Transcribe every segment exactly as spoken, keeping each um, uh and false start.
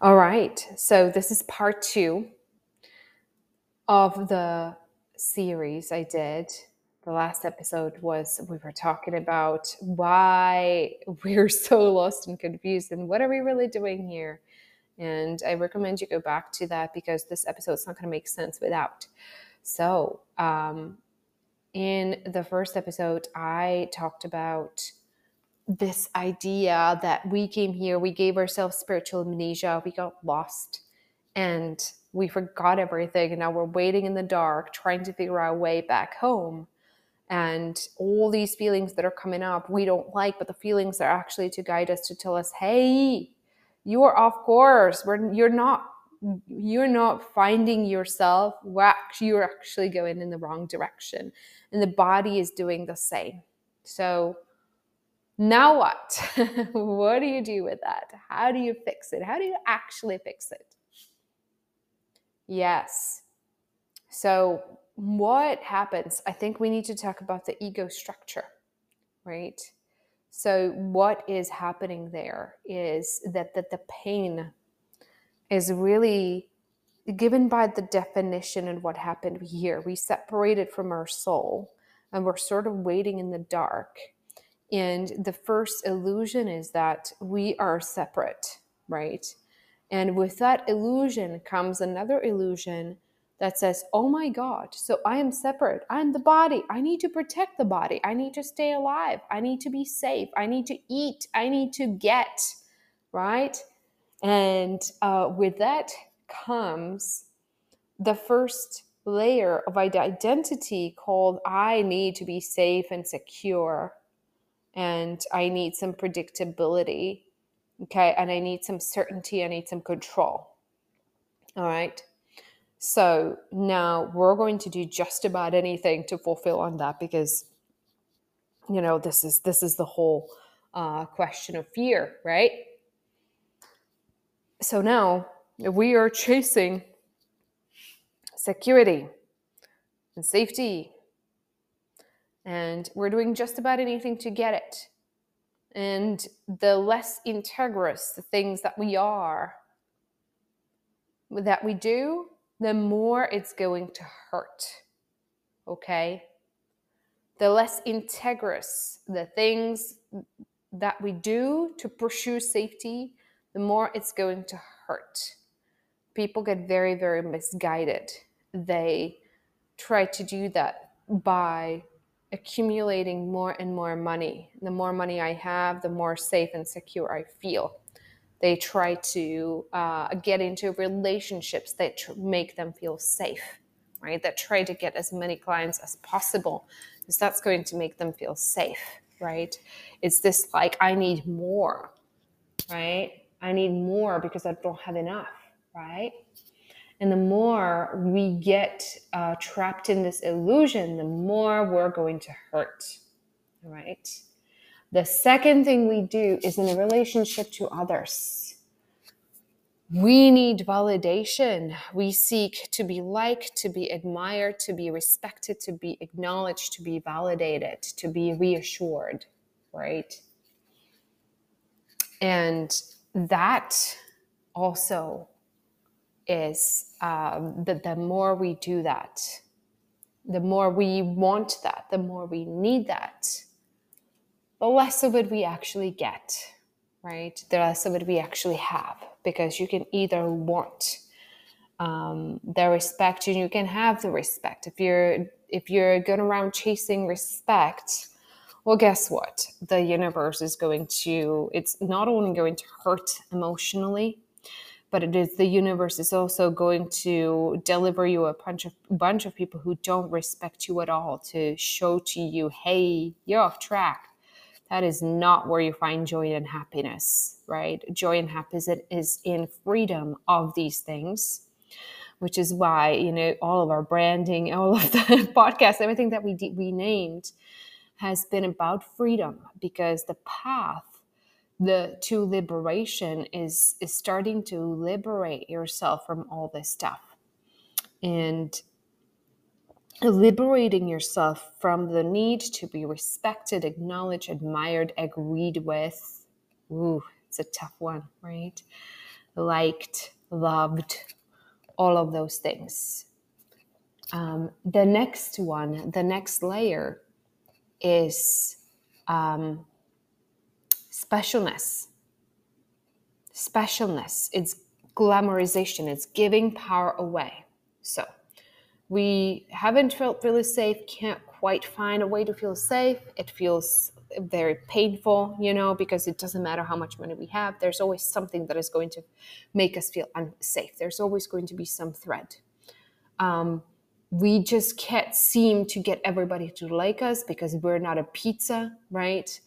All right, so this is part two of the series I did. The last episode was, we were talking about why we're so lost and confused and what are we really doing here? And I recommend you go back to that because this episode's not gonna make sense without. So um, in the first episode, I talked about this idea that we came here, we gave ourselves spiritual amnesia, we got lost and we forgot everything. And now we're waiting in the dark, trying to figure our way back home. And all these feelings that are coming up, we don't like, but the feelings are actually to guide us, to tell us, hey, you are off course. We're, you're not, you're not finding yourself. You're actually going in the wrong direction. And the body is doing the same. So now what? What do you do with that? How do you fix it? How do you actually fix it? Yes. So what happens? I think we need to talk about the ego structure, right? So what is happening there is that, that the pain is really given by the definition and what happened here. We separated from our soul and we're sort of waiting in the dark. And the first illusion is that we are separate, right? And with that illusion comes another illusion that says, oh my God, so I am separate. I'm the body. I need to protect the body. I need to stay alive. I need to be safe. I need to eat. I need to get, right? And uh, with that comes the first layer of identity called I need to be safe and secure. And I need some predictability, okay? And I need some certainty. I need some control, all right? So now we're going to do just about anything to fulfill on that because, you know, this is, this is the whole uh, question of fear, right? So now we are chasing security and safety. And we're doing just about anything to get it. And the less integrous the things that we are, that we do, the more it's going to hurt, okay? The less integrous the things that we do to pursue safety, the more it's going to hurt. People get very, very misguided. They try to do that by accumulating more and more money. The more money I have, the more safe and secure I feel. They try to uh, get into relationships that tr- make them feel safe, right? That try to get as many clients as possible because that's going to make them feel safe, right? It's this like, I need more, right? I need more because I don't have enough, right? And the more we get uh, trapped in this illusion, the more we're going to hurt, all right? The second thing we do is in a relationship to others. We need validation. We seek to be liked, to be admired, to be respected, to be acknowledged, to be validated, to be reassured, right? And that also is um, that the more we do that, the more we want that, the more we need that, the less of it we actually get, right? The less of it we actually have, because you can either want um, the respect, and you can have the respect. If you're if you're going around chasing respect, well, guess what? The universe is going to, it's not only going to hurt emotionally, but it is the universe is also going to deliver you a bunch of bunch of people who don't respect you at all to show to you, hey, you're off track. That is not where you find joy and happiness, right? Joy and happiness is in freedom of these things, which is why, you know, all of our branding, all of the podcasts, everything that we de- we named has been about freedom, because the path The to liberation is, is starting to liberate yourself from all this stuff. And liberating yourself from the need to be respected, acknowledged, admired, agreed with. Ooh, it's a tough one, right? liked, loved, all of those things. Um, the next one, the next layer is um, specialness. Specialness, it's glamorization, it's giving power away. So we haven't felt really safe, can't quite find a way to feel safe. It feels very painful, you know, because it doesn't matter how much money we have. There's always something that is going to make us feel unsafe. There's always going to be some threat. Um, we just can't seem to get everybody to like us because we're not a pizza, right?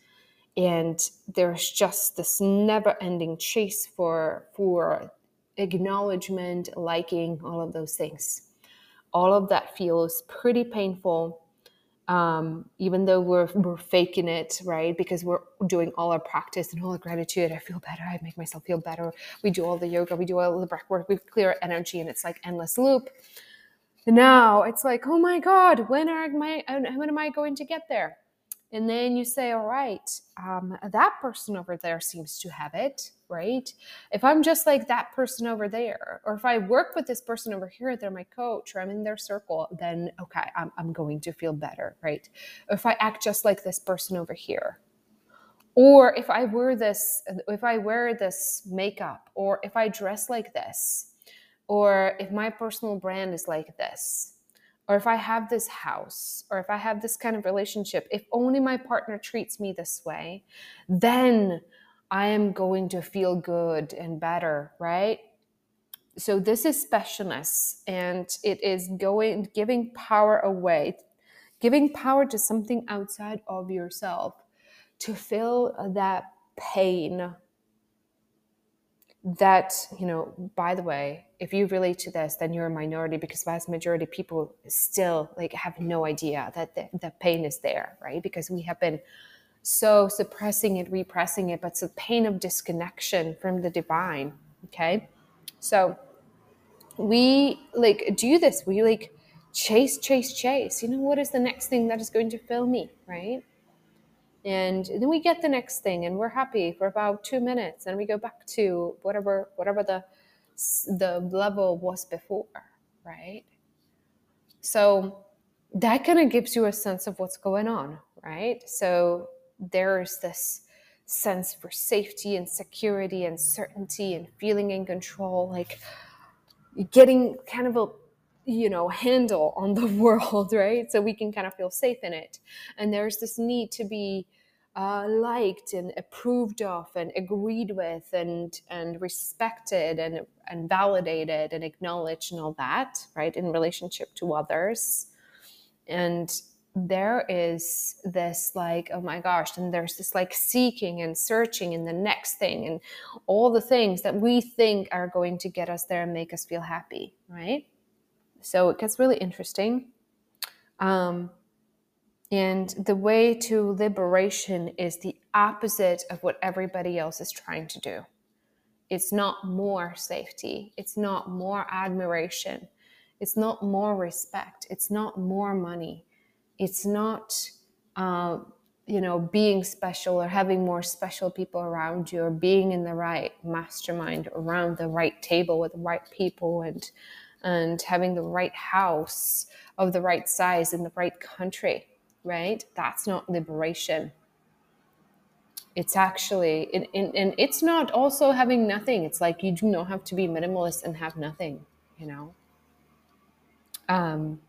And there's just this never-ending chase for, for acknowledgement, liking, all of those things. All of that feels pretty painful, um, even though we're, we're faking it, right? Because we're doing all our practice and all our gratitude. I feel better. I make myself feel better. We do all the yoga. We do all the breath work. We clear our energy, and it's like endless loop. And now it's like, oh my God, when are my, when am I going to get there? And then you say, all right, um, that person over there seems to have it, right? If I'm just like that person over there, or if I work with this person over here, they're my coach, or I'm in their circle, then okay, I'm, I'm going to feel better, right? If I act just like this person over here, or if I wear this, if I wear this makeup, or if I dress like this, or if my personal brand is like this, or if I have this house, or if I have this kind of relationship, if only my partner treats me this way, then I am going to feel good and better, right? So this is specialness, and it is going, giving power away, giving power to something outside of yourself to fill that pain that, you know, by the way, if you relate to this, then you're a minority, because vast majority of people still like have no idea that the, the pain is there, right? Because we have been so suppressing it, repressing it, but it's the pain of disconnection from the divine, okay? So we like do this, we like chase, chase, chase. You know, what is the next thing that is going to fill me, right? And then we get the next thing and we're happy for about two minutes and we go back to whatever whatever the the level was before, right? So that kind of gives you a sense of what's going on, right? So there's this sense for safety and security and certainty and feeling in control, like getting kind of a, you know, handle on the world, right? So we can kind of feel safe in it. And there's this need to be uh, liked and approved of and agreed with and and respected and, and validated and acknowledged and all that, right? In relationship to others. And there is this like, oh my gosh, and there's this like seeking and searching and the next thing and all the things that we think are going to get us there and make us feel happy, right? So it gets really interesting. Um, and the way to liberation is the opposite of what everybody else is trying to do. It's not more safety. It's not more admiration. It's not more respect. It's not more money. It's not, uh, you know, being special or having more special people around you or being in the right mastermind around the right table with the right people and and having the right house of the right size in the right country, right? That's not liberation. It's actually, and, and, and it's not also having nothing. It's like you do not have to be minimalist and have nothing, you know? Um,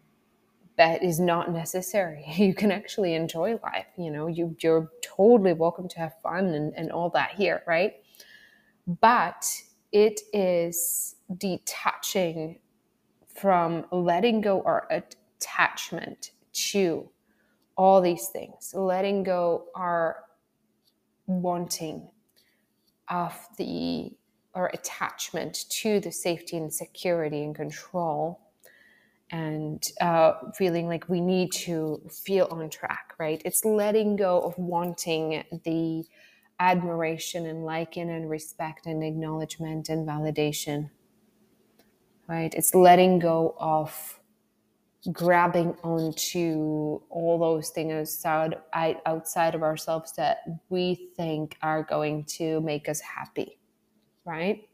that is not necessary. You can actually enjoy life, you know? You, you're totally welcome to have fun and, and all that here, right? But it is detaching from letting go our attachment to all these things, letting go our wanting of the, our attachment to the safety and security and control and uh, feeling like we need to feel on track, right? It's letting go of wanting the admiration and liking and respect and acknowledgement and validation. Right? It's letting go of grabbing onto all those things outside, outside of ourselves that we think are going to make us happy, right?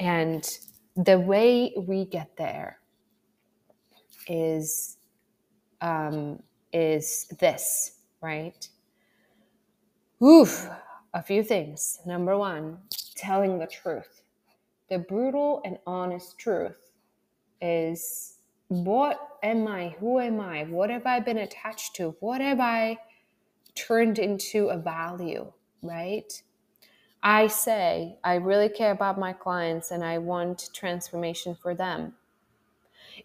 And the way we get there is, um, is this, right? Oof, a few things. Number one, telling the truth. The brutal and honest truth is, what am I? Who am I? What have I been attached to? What have I turned into a value, right? I say, I really care about my clients and I want transformation for them.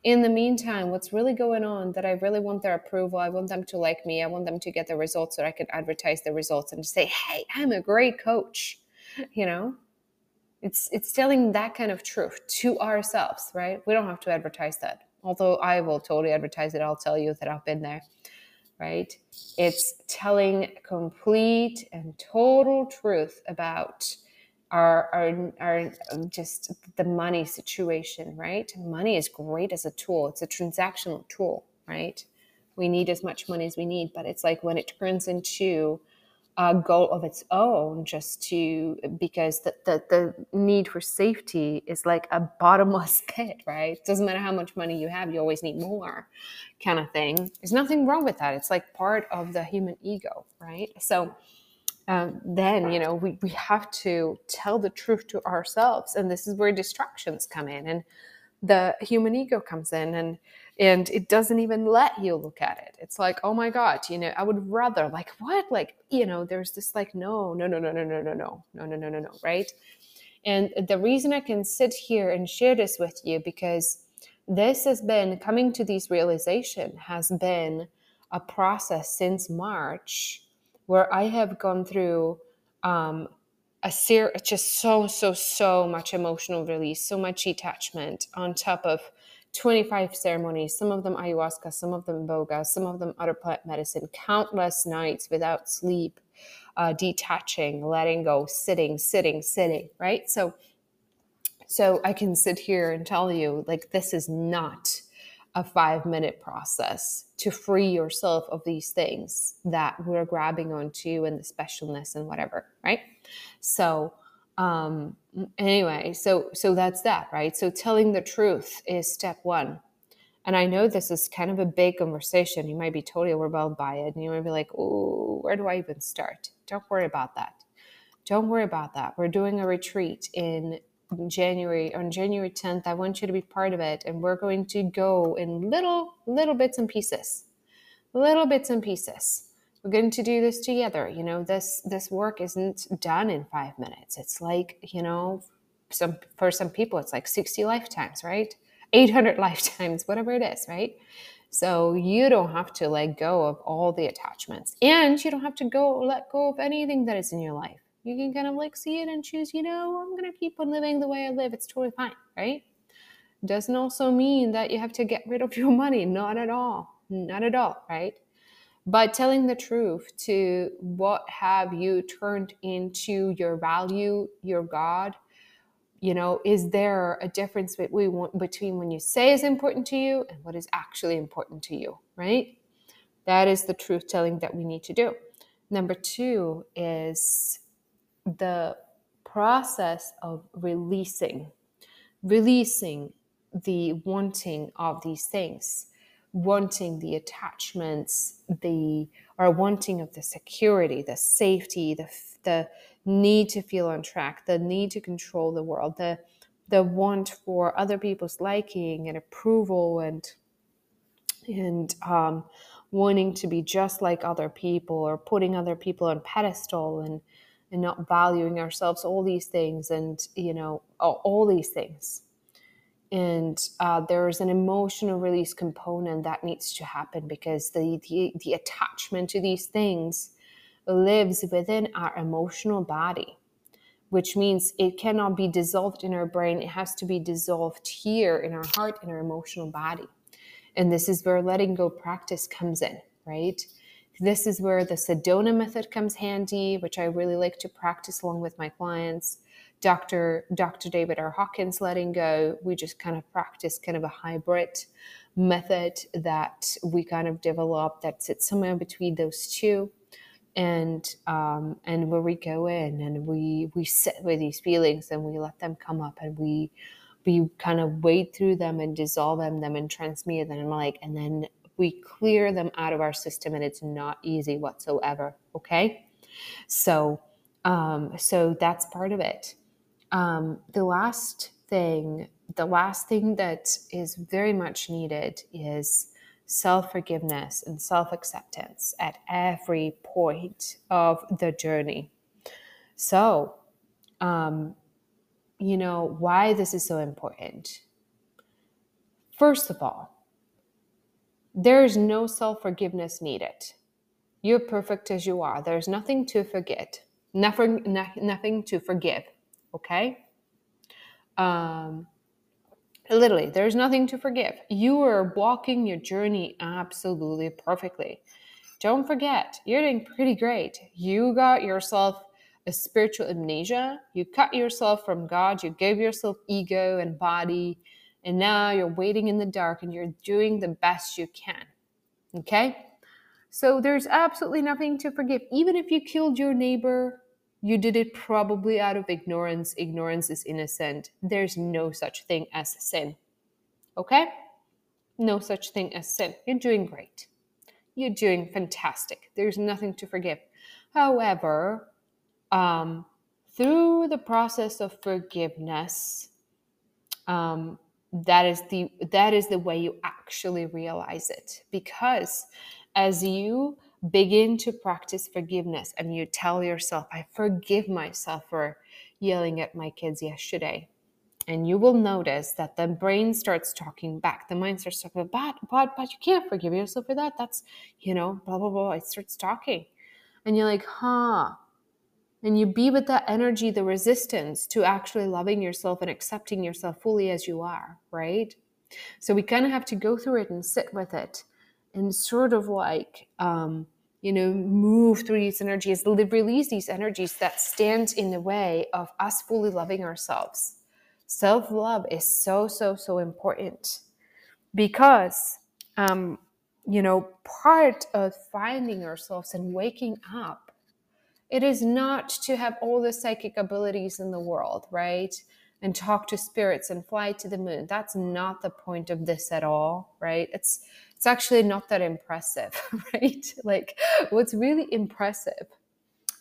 In the meantime, what's really going on that I really want their approval. I want them to like me. I want them to get the results so I can advertise the results and say, hey, I'm a great coach. You know, it's, it's telling that kind of truth to ourselves, right? We don't have to advertise that. Although I will totally advertise it. I'll tell you that I've been there, right? It's telling complete and total truth about Our, our, our just the money situation, right? Money is great as a tool. It's a transactional tool, right? We need as much money as we need, but it's like when it turns into a goal of its own, just to, because the, the, the need for safety is like a bottomless pit, right? It doesn't matter how much money you have, you always need more kind of thing. There's nothing wrong with that. It's like part of the human ego, right? So Um, then, you know, we, we have to tell the truth to ourselves. And this is where distractions come in and the human ego comes in, and, and it doesn't even let you look at it. It's like, oh my God, you know, I would rather like, what? Like, you know, there's this like, no, no, no, no, no, no, no, no, no, no, no, no, no. Right. And the reason I can sit here and share this with you, because this has been coming to these realization has been a process since March, where I have gone through um, a ser- just so, so, so much emotional release, so much detachment on top of twenty-five ceremonies, some of them ayahuasca, some of them boga, some of them other plant medicine, countless nights without sleep, uh, detaching, letting go, sitting, sitting, sitting, right? So, so I can sit here and tell you, like, this is not a five-minute process to free yourself of these things that we're grabbing onto and the specialness and whatever, right? So um, anyway, so so that's that, right? So telling the truth is step one. And I know this is kind of a big conversation. You might be totally overwhelmed by it, and you might be like, oh, where do I even start? Don't worry about that. Don't worry about that. We're doing a retreat in January, on January tenth. I want you to be part of it, and we're going to go in little little bits and pieces, little bits and pieces. We're going to do this together. You know, this this work isn't done in five minutes. It's like, you know, some for some people it's like sixty lifetimes, right? eight hundred lifetimes, whatever it is, right? So you don't have to let go of all the attachments, and you don't have to go let go of anything that is in your life. You can kind of like see it and choose, you know, I'm going to keep on living the way I live. It's totally fine, right? Doesn't also mean that you have to get rid of your money. Not at all. Not at all, right? But telling the truth to what have you turned into your value, your God, you know, is there a difference between when you say is important to you and what is actually important to you, right? That is the truth telling that we need to do. Number two is the process of releasing, releasing the wanting of these things, wanting the attachments, the, or wanting of the security, the safety, the, the need to feel on track, the need to control the world, the, the want for other people's liking and approval, and, and, um, wanting to be just like other people, or putting other people on pedestal, and, and not valuing ourselves, all these things, and, you know, all, all these things. And uh, there is an emotional release component that needs to happen, because the, the, the attachment to these things lives within our emotional body, which means it cannot be dissolved in our brain. It has to be dissolved here in our heart, in our emotional body. And this is where letting go practice comes in, right? This is where the Sedona method comes handy, which I really like to practice along with my clients. Doctor Doctor David R Hawkins, letting go. We just kind of practice kind of a hybrid method that we kind of develop that sits somewhere between those two. and um, and where we go in and we we sit with these feelings and we let them come up and we we kind of wade through them and dissolve them, them and transmute them, like, and then we clear them out of our system, and it's not easy whatsoever. Okay, so um, so that's part of it. Um, the last thing, the last thing that is very much needed is self-forgiveness and self-acceptance at every point of the journey. So, um, you know, why this is so important. First of all, there is no self-forgiveness needed. You're perfect as you are. There's nothing to forget, nothing, no, nothing to forgive. Okay. Um, Literally, there's nothing to forgive. You are walking your journey absolutely perfectly. Don't forget, you're doing pretty great. You got yourself a spiritual amnesia. You cut yourself from God. You gave yourself ego and body. And now you're waiting in the dark and you're doing the best you can. Okay? So there's absolutely nothing to forgive. Even if you killed your neighbor, you did it probably out of ignorance. Ignorance is innocent. There's no such thing as sin. Okay? No such thing as sin. You're doing great. You're doing fantastic. There's nothing to forgive. However, um, through the process of forgiveness, um, that is the that is the way you actually realize it. Because as you begin to practice forgiveness and you tell yourself, I forgive myself for yelling at my kids yesterday. And you will notice that the brain starts talking back. The mind starts talking, but, but, but you can't forgive yourself for that. That's, you know, blah, blah, blah. It starts talking. And you're like, huh. And you be with that energy, the resistance to actually loving yourself and accepting yourself fully as you are, right? So we kind of have to go through it and sit with it and sort of like, um, you know, move through these energies, release these energies that stand in the way of us fully loving ourselves. Self-love is so, so, so important because, um, you know, part of finding ourselves and waking up, it is not to have all the psychic abilities in the world, right? And talk to spirits and fly to the moon. That's not the point of this at all, right? It's it's actually not that impressive, right? Like, what's really impressive,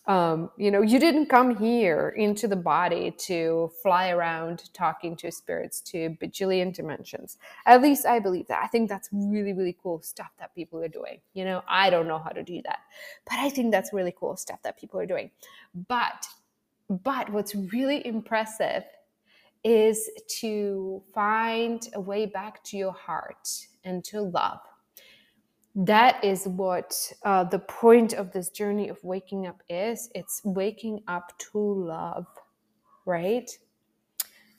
um, you know, you didn't come here into the body to fly around talking to spirits to bajillion dimensions. At least I believe that. I think that's really, really cool stuff that people are doing. You know, I don't know how to do that, but I think that's really cool stuff that people are doing. But, but what's really impressive is to find a way back to your heart and to love. That is what uh, the point of this journey of waking up is. It's waking up to love, right?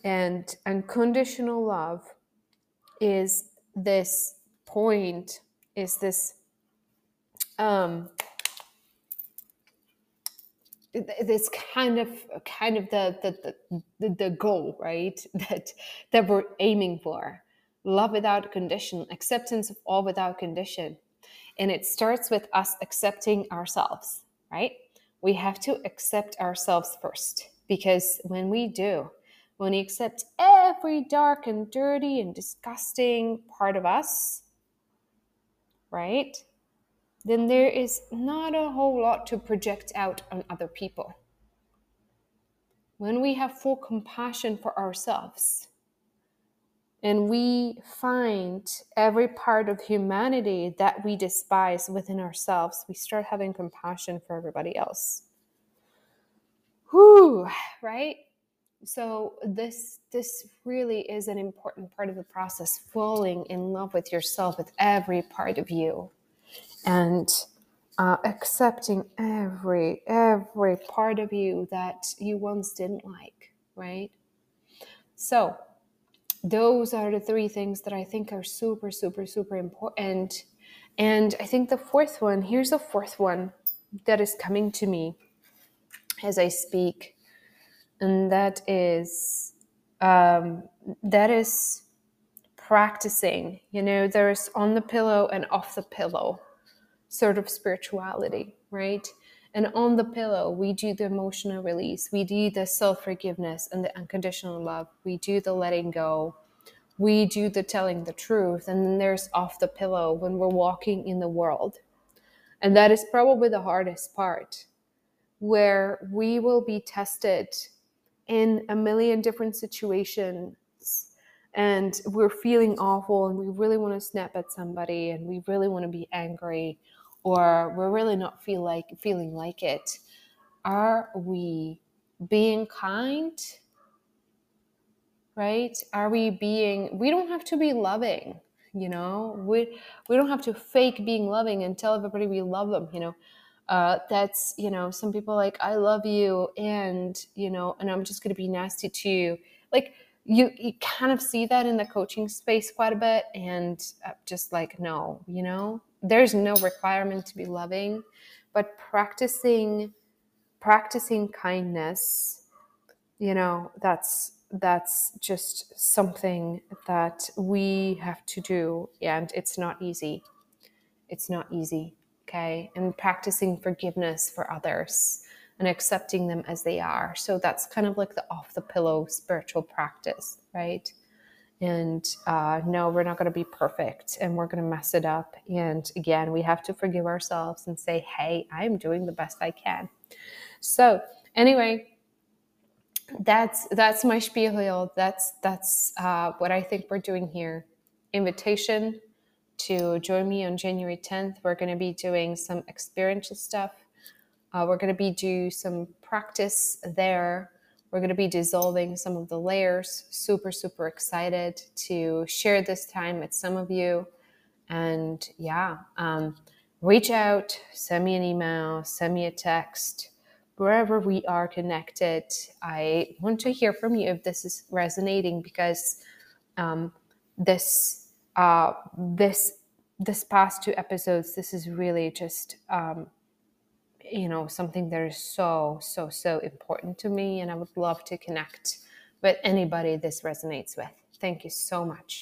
And unconditional love is this point, is this, um, this kind of kind of the the the, the goal, right, that that we're aiming for. Love without condition, acceptance of all without condition. And it starts with us accepting ourselves, right? We have to accept ourselves first, because when we do, when we accept every dark and dirty and disgusting part of us, right, then there is not a whole lot to project out on other people. When we have full compassion for ourselves and we find every part of humanity that we despise within ourselves, we start having compassion for everybody else. Whew, right? So this this really is an important part of the process, falling in love with yourself, with every part of you. And uh, accepting every, every part of you that you once didn't like, right? So those are the three things that I think are super, super, super important. And I think the fourth one, here's a fourth one that is coming to me as I speak. And that is, um, that is practicing, you know, there's on the pillow and off the pillow sort of spirituality, right? And on the pillow, we do the emotional release. We do the self-forgiveness and the unconditional love. We do the letting go. We do the telling the truth. And then there's off the pillow when we're walking in the world. And that is probably the hardest part, where we will be tested in a million different situations. And we're feeling awful and we really want to snap at somebody and we really want to be angry, or we're really not feel like feeling like it. Are we being kind? Right? Are we being, we don't have to be loving, you know, we, we don't have to fake being loving and tell everybody we love them, you know, uh, that's, you know, some people are like, I love you. And, you know, and I'm just going to be nasty to you. Like, You, you kind of see that in the coaching space quite a bit, and I'm just like, no, you know, there's no requirement to be loving, but practicing, practicing kindness, you know, that's, that's just something that we have to do. And it's not easy. It's not easy. Okay. And practicing forgiveness for others and accepting them as they are. So that's kind of like the off the pillow spiritual practice, right? And uh, no, we're not going to be perfect and we're going to mess it up. And again, we have to forgive ourselves and say, hey, I'm doing the best I can. So anyway, that's that's my spiel, y'all. That's, that's uh, what I think we're doing here. Invitation to join me on January tenth. We're going to be doing some experiential stuff. Uh, we're going to be do some practice there. We're going to be dissolving some of the layers. Super, super excited to share this time with some of you. And yeah, um, reach out, send me an email, send me a text, wherever we are connected. I want to hear from you if this is resonating, because um, this, uh, this, this past two episodes, this is really just... Um, you know, something that is so, so, so important to me. And I would love to connect with anybody this resonates with. Thank you so much.